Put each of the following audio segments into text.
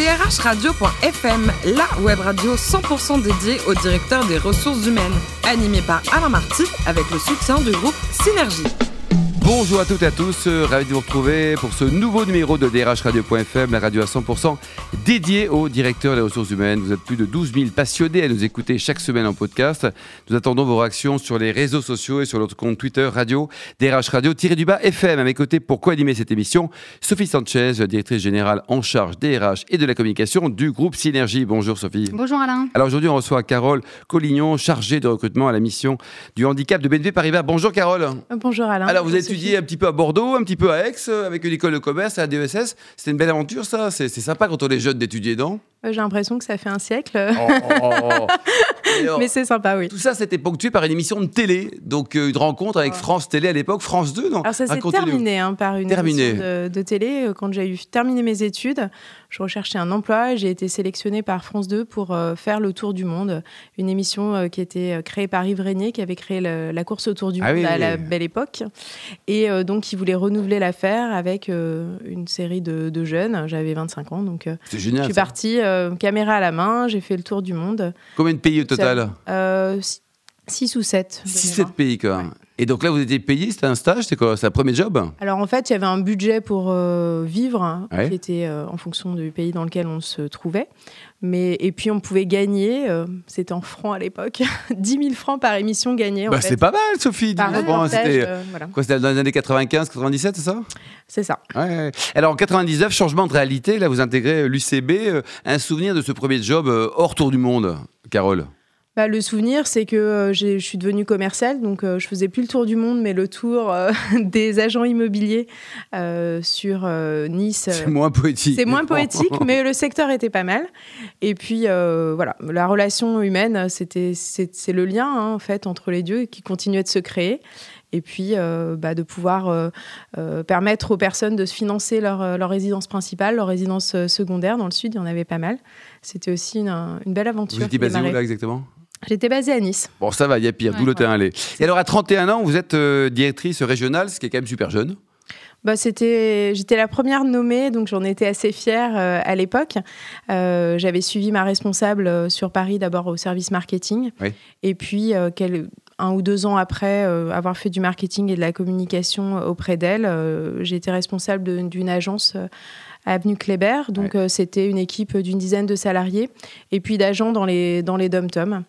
DRH Radio.fm, la web radio 100% dédiée au directeur des ressources humaines, animée par Alain Marty avec le soutien du groupe Synergie. Bonjour à toutes et à tous, ravi de vous retrouver pour ce nouveau numéro de DRH Radio.fm, la radio à 100% dédiée aux directeurs des ressources humaines. Vous êtes plus de 12 000 passionnés à nous écouter chaque semaine en podcast. Nous attendons vos réactions sur les réseaux sociaux et sur notre compte Twitter radio, DRH Radio-FM. À mes côtés, pour co-animer cette émission, Sophie Sanchez, directrice générale en charge DRH et de la communication du groupe Synergie. Bonjour Sophie. Bonjour Alain. Alors aujourd'hui, on reçoit Carole Collignon, chargée de recrutement à la mission du handicap de BNP Paribas. Bonjour Carole. Bonjour Alain. Alors vous êtes un petit peu à Bordeaux, un petit peu à Aix, avec une école de commerce à la DESS. C'était une belle aventure, ça. C'est sympa quand on est jeune d'étudier, non ? J'ai l'impression que ça fait un siècle. Alors, mais c'est sympa, oui. Tout ça, c'était ponctué par une émission de télé. Donc, une rencontre avec France Télé à l'époque, France 2, non ? Alors, ça s'est terminé par une émission de télé. Quand j'ai terminé mes études, je recherchais un emploi et j'ai été sélectionnée par France 2 pour faire le Tour du Monde. Une émission qui était créée par Yves Régnier, qui avait créé la course au Tour du Monde à la belle époque. Et donc, il voulait renouveler l'affaire avec une série de jeunes. J'avais 25 ans, donc c'est génial, je suis partie caméra à la main, j'ai fait le tour du monde. Combien de pays au total ? 6 ou 7. 6-7 pays, quand même. Ouais. Et donc là, vous étiez payé, c'était un stage, c'était quoi ? C'était un premier job ? Alors en fait, il y avait un budget pour vivre, qui était en fonction du pays dans lequel on se trouvait. Et puis on pouvait gagner, c'était en francs à l'époque, 10 000 francs par émission gagnée. Bah, c'est pas mal, Sophie, 10 000 francs. C'était dans les années 95-97, c'est ça ? C'est ça. Ouais. Alors en 99, changement de réalité, là vous intégrez l'UCB. Un souvenir de ce premier job hors tour du monde, Carole ? Bah, le souvenir, c'est que je suis devenue commerciale, donc je faisais plus le tour du monde, mais le tour des agents immobiliers sur Nice. C'est moins poétique. C'est moins poétique, mais le secteur était pas mal. Et puis, voilà, la relation humaine, c'est le lien, en fait, entre les deux qui continuait de se créer. Et puis, de pouvoir permettre aux personnes de se financer leur résidence principale, leur résidence secondaire. Dans le Sud, il y en avait pas mal. C'était aussi une belle aventure. Vous étiez basée où, là, exactement ? J'étais basée à Nice. Bon, ça va, il y a pire, d'où le terrain allait. Et alors, à 31 ans, vous êtes directrice régionale, ce qui est quand même super jeune. Bah, j'étais la première nommée, donc j'en étais assez fière à l'époque. J'avais suivi ma responsable sur Paris, d'abord au service marketing. Oui. Et puis, un ou deux ans après avoir fait du marketing et de la communication auprès d'elle, j'ai été responsable d'une agence à Avenue Kléber. Donc, c'était une équipe d'une dizaine de salariés et puis d'agents dans les dom-toms.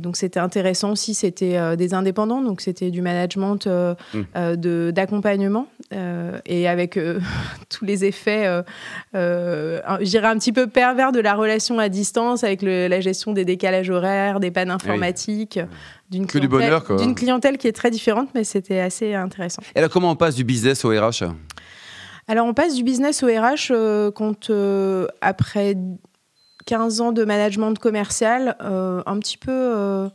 Donc, c'était intéressant aussi, c'était des indépendants, donc c'était du management d'accompagnement et avec tous les effets, je dirais un petit peu pervers de la relation à distance avec la gestion des décalages horaires, des pannes informatiques, d'une clientèle qui est très différente, mais c'était assez intéressant. Et alors, comment on passe du business au RH ? Alors, on passe du business au RH quand après 15 ans de management commercial, un petit peu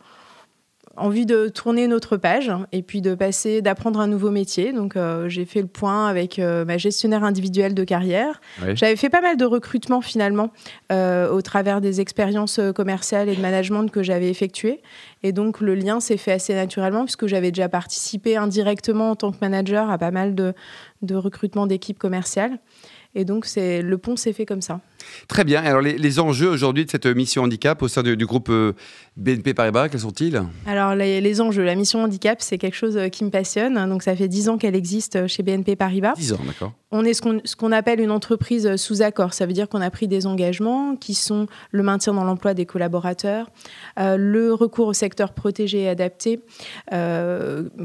envie de tourner notre page et puis d'apprendre un nouveau métier. Donc, j'ai fait le point avec ma gestionnaire individuelle de carrière. Oui. J'avais fait pas mal de recrutements, finalement, au travers des expériences commerciales et de management que j'avais effectuées. Et donc, le lien s'est fait assez naturellement puisque j'avais déjà participé indirectement en tant que manager à pas mal de recrutements d'équipes commerciales. Et donc, le pont s'est fait comme ça. Très bien. Alors, les enjeux aujourd'hui de cette mission handicap au sein du groupe BNP Paribas, quels sont-ils ? Alors, les enjeux. La mission handicap, c'est quelque chose qui me passionne. Donc, ça fait 10 ans qu'elle existe chez BNP Paribas. 10 ans, d'accord. On est ce qu'on appelle une entreprise sous accord. Ça veut dire qu'on a pris des engagements qui sont le maintien dans l'emploi des collaborateurs, le recours au secteur protégé et adapté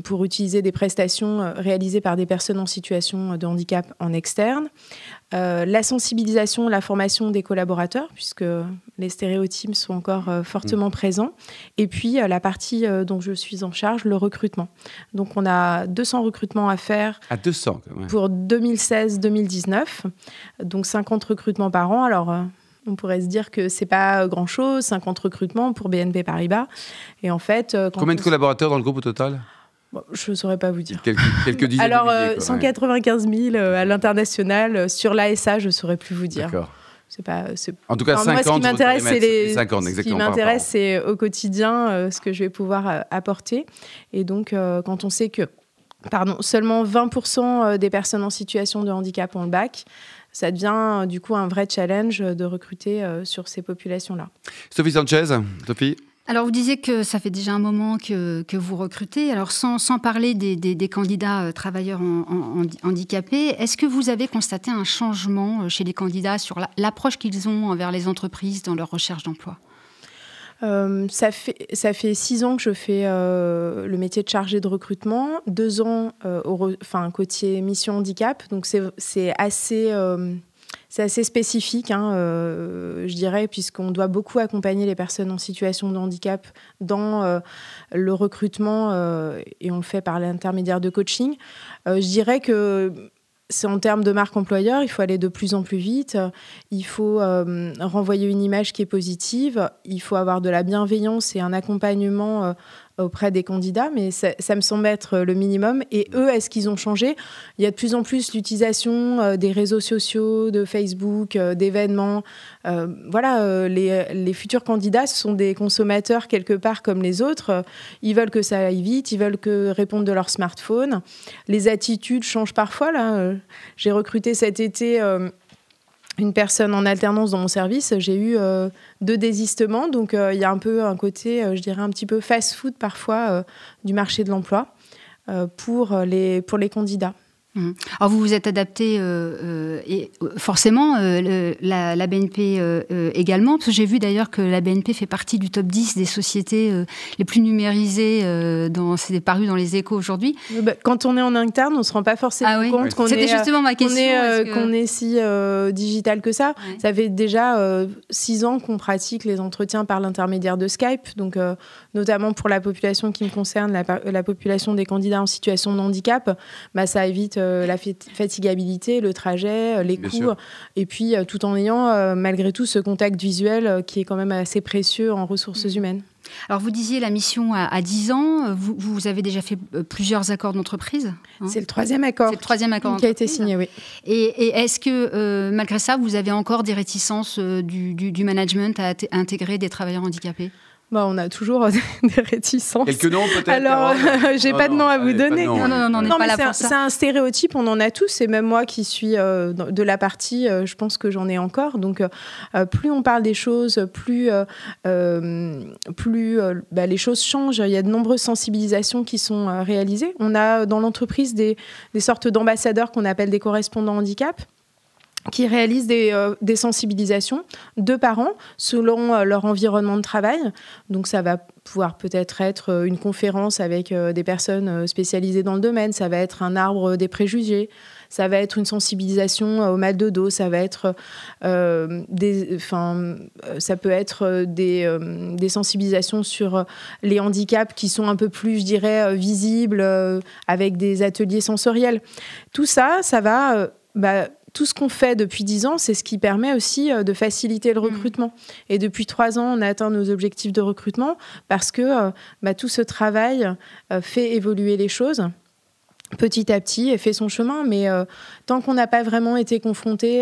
pour utiliser des prestations réalisées par des personnes en situation de handicap en externe, la sensibilisation, la formation des collaborateurs, puisque les stéréotypes sont encore fortement présents, et puis la partie dont je suis en charge, le recrutement. Donc on a 200 recrutements à faire pour 2016-2019, donc 50 recrutements par an. Alors on pourrait se dire que c'est pas grand-chose, 50 recrutements pour BNP Paribas. Et en fait, combien de collaborateurs dans le groupe au total ? Je ne saurais pas vous dire. Quelques dizaines. Alors, 195 000 à l'international. Sur l'ASA, je ne saurais plus vous dire. D'accord. En tout cas, enfin, 50. Moi, ce qui m'intéresse, c'est au quotidien ce que je vais pouvoir apporter. Et donc, quand on sait que seulement 20% des personnes en situation de handicap ont le bac, ça devient du coup un vrai challenge de recruter sur ces populations-là. Sophie Sanchez, Sophie. Alors, vous disiez que ça fait déjà un moment que vous recrutez. Alors, sans parler des candidats travailleurs handicapés, est-ce que vous avez constaté un changement chez les candidats sur l'approche qu'ils ont envers les entreprises dans leur recherche d'emploi ? Ça fait 6 ans que je fais le métier de chargée de recrutement, 2 ans côté mission handicap. Donc, c'est assez... C'est assez spécifique, je dirais, puisqu'on doit beaucoup accompagner les personnes en situation de handicap dans le recrutement, et on le fait par l'intermédiaire de coaching. Je dirais que c'est en termes de marque employeur, il faut aller de plus en plus vite, il faut renvoyer une image qui est positive, il faut avoir de la bienveillance et un accompagnement auprès des candidats, mais ça me semble être le minimum. Et eux, est-ce qu'ils ont changé ? Il y a de plus en plus l'utilisation des réseaux sociaux, de Facebook, d'événements. Les futurs candidats, ce sont des consommateurs quelque part comme les autres. Ils veulent que ça aille vite, ils veulent que répondre de leur smartphone. Les attitudes changent parfois. Là, j'ai recruté cet été... une personne en alternance dans mon service, j'ai eu 2 désistements. Donc, il y a un peu un côté, je dirais, un petit peu fast-food parfois du marché de l'emploi pour les candidats. Alors, vous vous êtes adapté et forcément, la BNP également, parce que j'ai vu d'ailleurs que la BNP fait partie du top 10 des sociétés les plus numérisées, c'est paru dans les Échos aujourd'hui. Quand on est en interne, on ne se rend pas forcément compte qu'on est, justement ma question, qu'on est si digital que ça. Ouais. Ça fait déjà 6 ans qu'on pratique les entretiens par l'intermédiaire de Skype, donc notamment pour la population qui me concerne, la population des candidats en situation de handicap, ça évite... la fatigabilité, le trajet, les coûts, et puis tout en ayant malgré tout ce contact visuel qui est quand même assez précieux en ressources humaines. Alors vous disiez la mission à 10 ans, vous avez déjà fait plusieurs accords d'entreprise. C'est le 3e accord. C'est le 3e accord qui a été signé, oui. Et est-ce que malgré ça, vous avez encore des réticences du management à intégrer des travailleurs handicapés ? On a toujours des réticences. Quelques noms peut-être. Alors, j'ai pas de nom à vous donner. C'est un stéréotype, on en a tous. Et même moi qui suis de la partie, je pense que j'en ai encore. Donc, plus on parle des choses, plus les choses changent. Il y a de nombreuses sensibilisations qui sont réalisées. On a dans l'entreprise des sortes d'ambassadeurs qu'on appelle des correspondants handicap, qui réalisent des sensibilisations de parents selon leur environnement de travail. Donc ça va pouvoir peut-être être une conférence avec des personnes spécialisées dans le domaine, ça va être un arbre des préjugés, ça va être une sensibilisation au mal de dos, ça va être des sensibilisations sur les handicaps qui sont un peu plus, je dirais, visibles, avec des ateliers sensoriels. Tout ça, ça va... tout ce qu'on fait depuis 10 ans, c'est ce qui permet aussi de faciliter le recrutement. Et depuis 3 ans, on a atteint nos objectifs de recrutement parce que tout ce travail fait évoluer les choses petit à petit et fait son chemin. Mais tant qu'on n'a pas vraiment été confronté,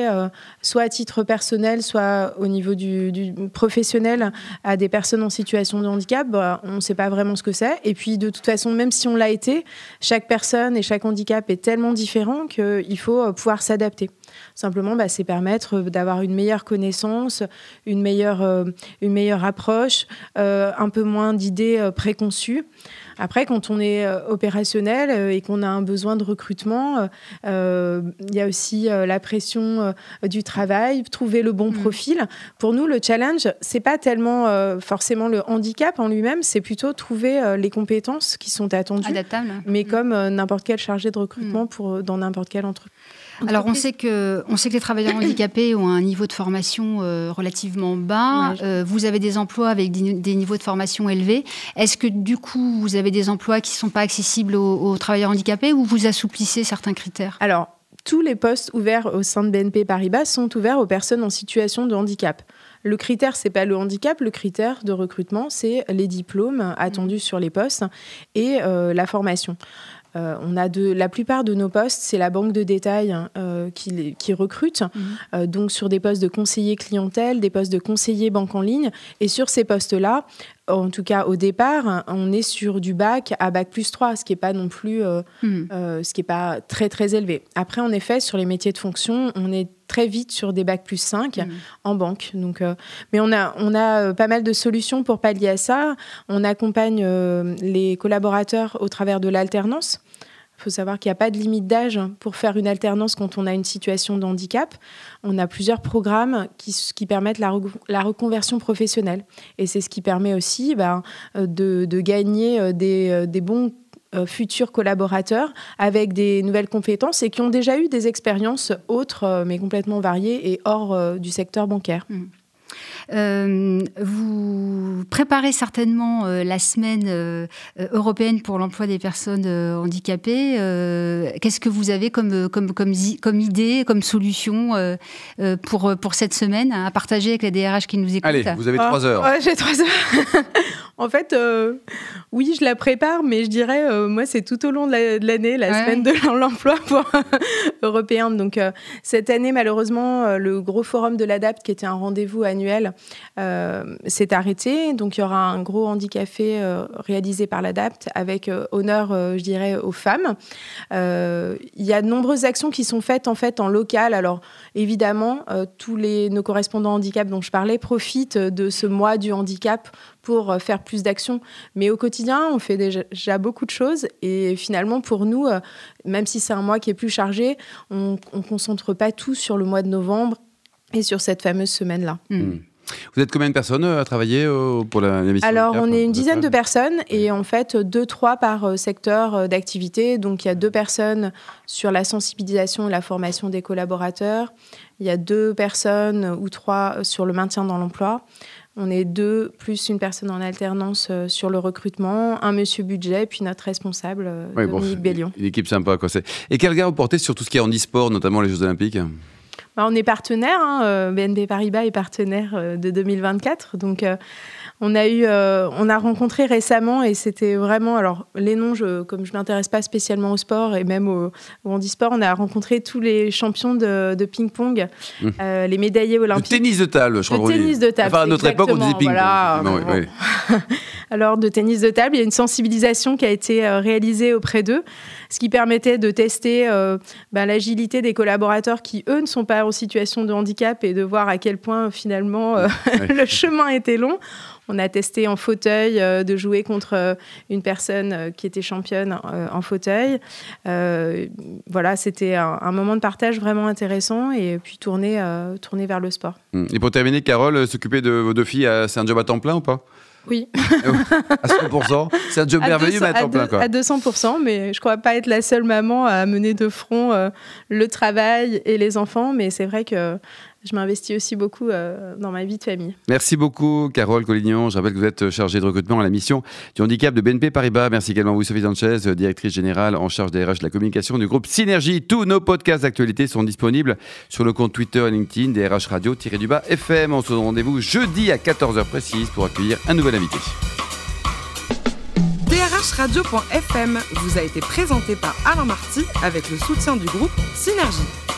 soit à titre personnel, soit au niveau du professionnel, à des personnes en situation de handicap, on ne sait pas vraiment ce que c'est. Et puis, de toute façon, même si on l'a été, chaque personne et chaque handicap est tellement différent qu'il faut pouvoir s'adapter. Simplement, c'est permettre d'avoir une meilleure connaissance, une meilleure approche, un peu moins d'idées préconçues. Après, quand on est opérationnel et qu'on a un besoin de recrutement, il y a aussi la pression du travail, trouver le bon profil. Pour nous, le challenge, c'est pas tellement forcément le handicap en lui-même, c'est plutôt trouver les compétences qui sont attendues, adaptables, mais comme n'importe quel chargé de recrutement dans n'importe quelle entreprise. Alors, on sait que les travailleurs handicapés ont un niveau de formation relativement bas. Ouais, vous avez des emplois avec des niveaux de formation élevés. Est-ce que, du coup, vous avez des emplois qui ne sont pas accessibles aux travailleurs handicapés ou vous assouplissez certains critères ? Alors, tous les postes ouverts au sein de BNP Paribas sont ouverts aux personnes en situation de handicap. Le critère, ce n'est pas le handicap. Le critère de recrutement, c'est les diplômes attendus sur les postes et la formation. On a la plupart de nos postes, c'est la banque de détail qui recrute, donc sur des postes de conseiller clientèle, des postes de conseiller banque en ligne. Et sur ces postes-là, en tout cas au départ, on est sur du bac à bac+3, ce qui n'est pas non plus, ce qui est pas très, très élevé. Après, en effet, sur les métiers de fonction, on est très vite sur des bacs plus 5 en banque. Donc, mais on a pas mal de solutions pour pallier à ça. On accompagne les collaborateurs au travers de l'alternance. Il faut savoir qu'il n'y a pas de limite d'âge pour faire une alternance quand on a une situation de handicap. On a plusieurs programmes qui permettent la reconversion professionnelle. Et c'est ce qui permet aussi de gagner des bons futurs collaborateurs avec des nouvelles compétences et qui ont déjà eu des expériences autres, mais complètement variées et hors du secteur bancaire. Vous préparez certainement la semaine européenne pour l'emploi des personnes handicapées. Qu'est-ce que vous avez comme idée, comme solution pour cette semaine à partager avec les DRH qui nous écoutent? Allez, vous avez 3 heures. Ouais, j'ai 3 heures. En fait, oui, je la prépare, mais je dirais, moi, c'est tout au long de l'année, la semaine de l'emploi européenne. Donc, cette année, malheureusement, le gros forum de l'ADAPT, qui était un rendez-vous annuel, s'est arrêté. Donc, il y aura un gros handicapé réalisé par l'ADAPT, avec honneur, je dirais, aux femmes. Il y a de nombreuses actions qui sont faites, en fait, en local. Alors, évidemment, tous nos correspondants handicap dont je parlais profitent de ce mois du handicap pour faire plus d'actions. Mais au quotidien, on fait déjà beaucoup de choses. Et finalement, pour nous, même si c'est un mois qui est plus chargé, on ne concentre pas tout sur le mois de novembre et sur cette fameuse semaine-là. Mmh. Vous êtes combien de personnes à travailler pour la mission? Alors, on est une dizaine de personnes et en fait, 2-3 par secteur d'activité. Donc, il y a 2 personnes sur la sensibilisation et la formation des collaborateurs. Il y a 2 personnes ou 3 sur le maintien dans l'emploi. On est 2, plus une personne en alternance sur le recrutement, un monsieur budget, puis notre responsable, Dominique Bellion. Une équipe sympa, quoi. Et quel regard vous portez sur tout ce qui est handisport, notamment les Jeux Olympiques? On est partenaire, BNP Paribas est partenaire de 2024, donc on a rencontré récemment et c'était vraiment, alors les noms, comme je ne m'intéresse pas spécialement au sport et même au handisport, on a rencontré tous les champions de ping-pong, les médaillés olympiques. Le tennis de table, je crois. Le tennis de table. Enfin, à notre époque, on disait ping-pong. Voilà, oui. Alors, de tennis de table, il y a une sensibilisation qui a été réalisée auprès d'eux, ce qui permettait de tester l'agilité des collaborateurs qui, eux, ne sont pas en situation de handicap et de voir à quel point, finalement, le chemin était long. On a testé en fauteuil de jouer contre une personne qui était championne en fauteuil. Voilà, c'était un moment de partage vraiment intéressant et puis tourner vers le sport. Et pour terminer, Carole, s'occuper de vos 2 filles, c'est un job à temps plein ou pas ? Oui. À 100%, c'est un job merveilleux, mais à temps plein, quoi. À 200%, mais je ne crois pas être la seule maman à mener de front le travail et les enfants, mais c'est vrai que je m'investis aussi beaucoup dans ma vie de famille. Merci beaucoup, Carole Collignon. Je rappelle que vous êtes chargée de recrutement à la mission du handicap de BNP Paribas. Merci également à vous, Sophie Sanchez, directrice générale en charge des RH de la communication du groupe Synergie. Tous nos podcasts d'actualité sont disponibles sur le compte Twitter et LinkedIn des RH Radio-FM. On se donne rendez-vous jeudi à 14h précise pour accueillir un nouvel invité. DRH Radio.fm vous a été présenté par Alain Marty avec le soutien du groupe Synergie.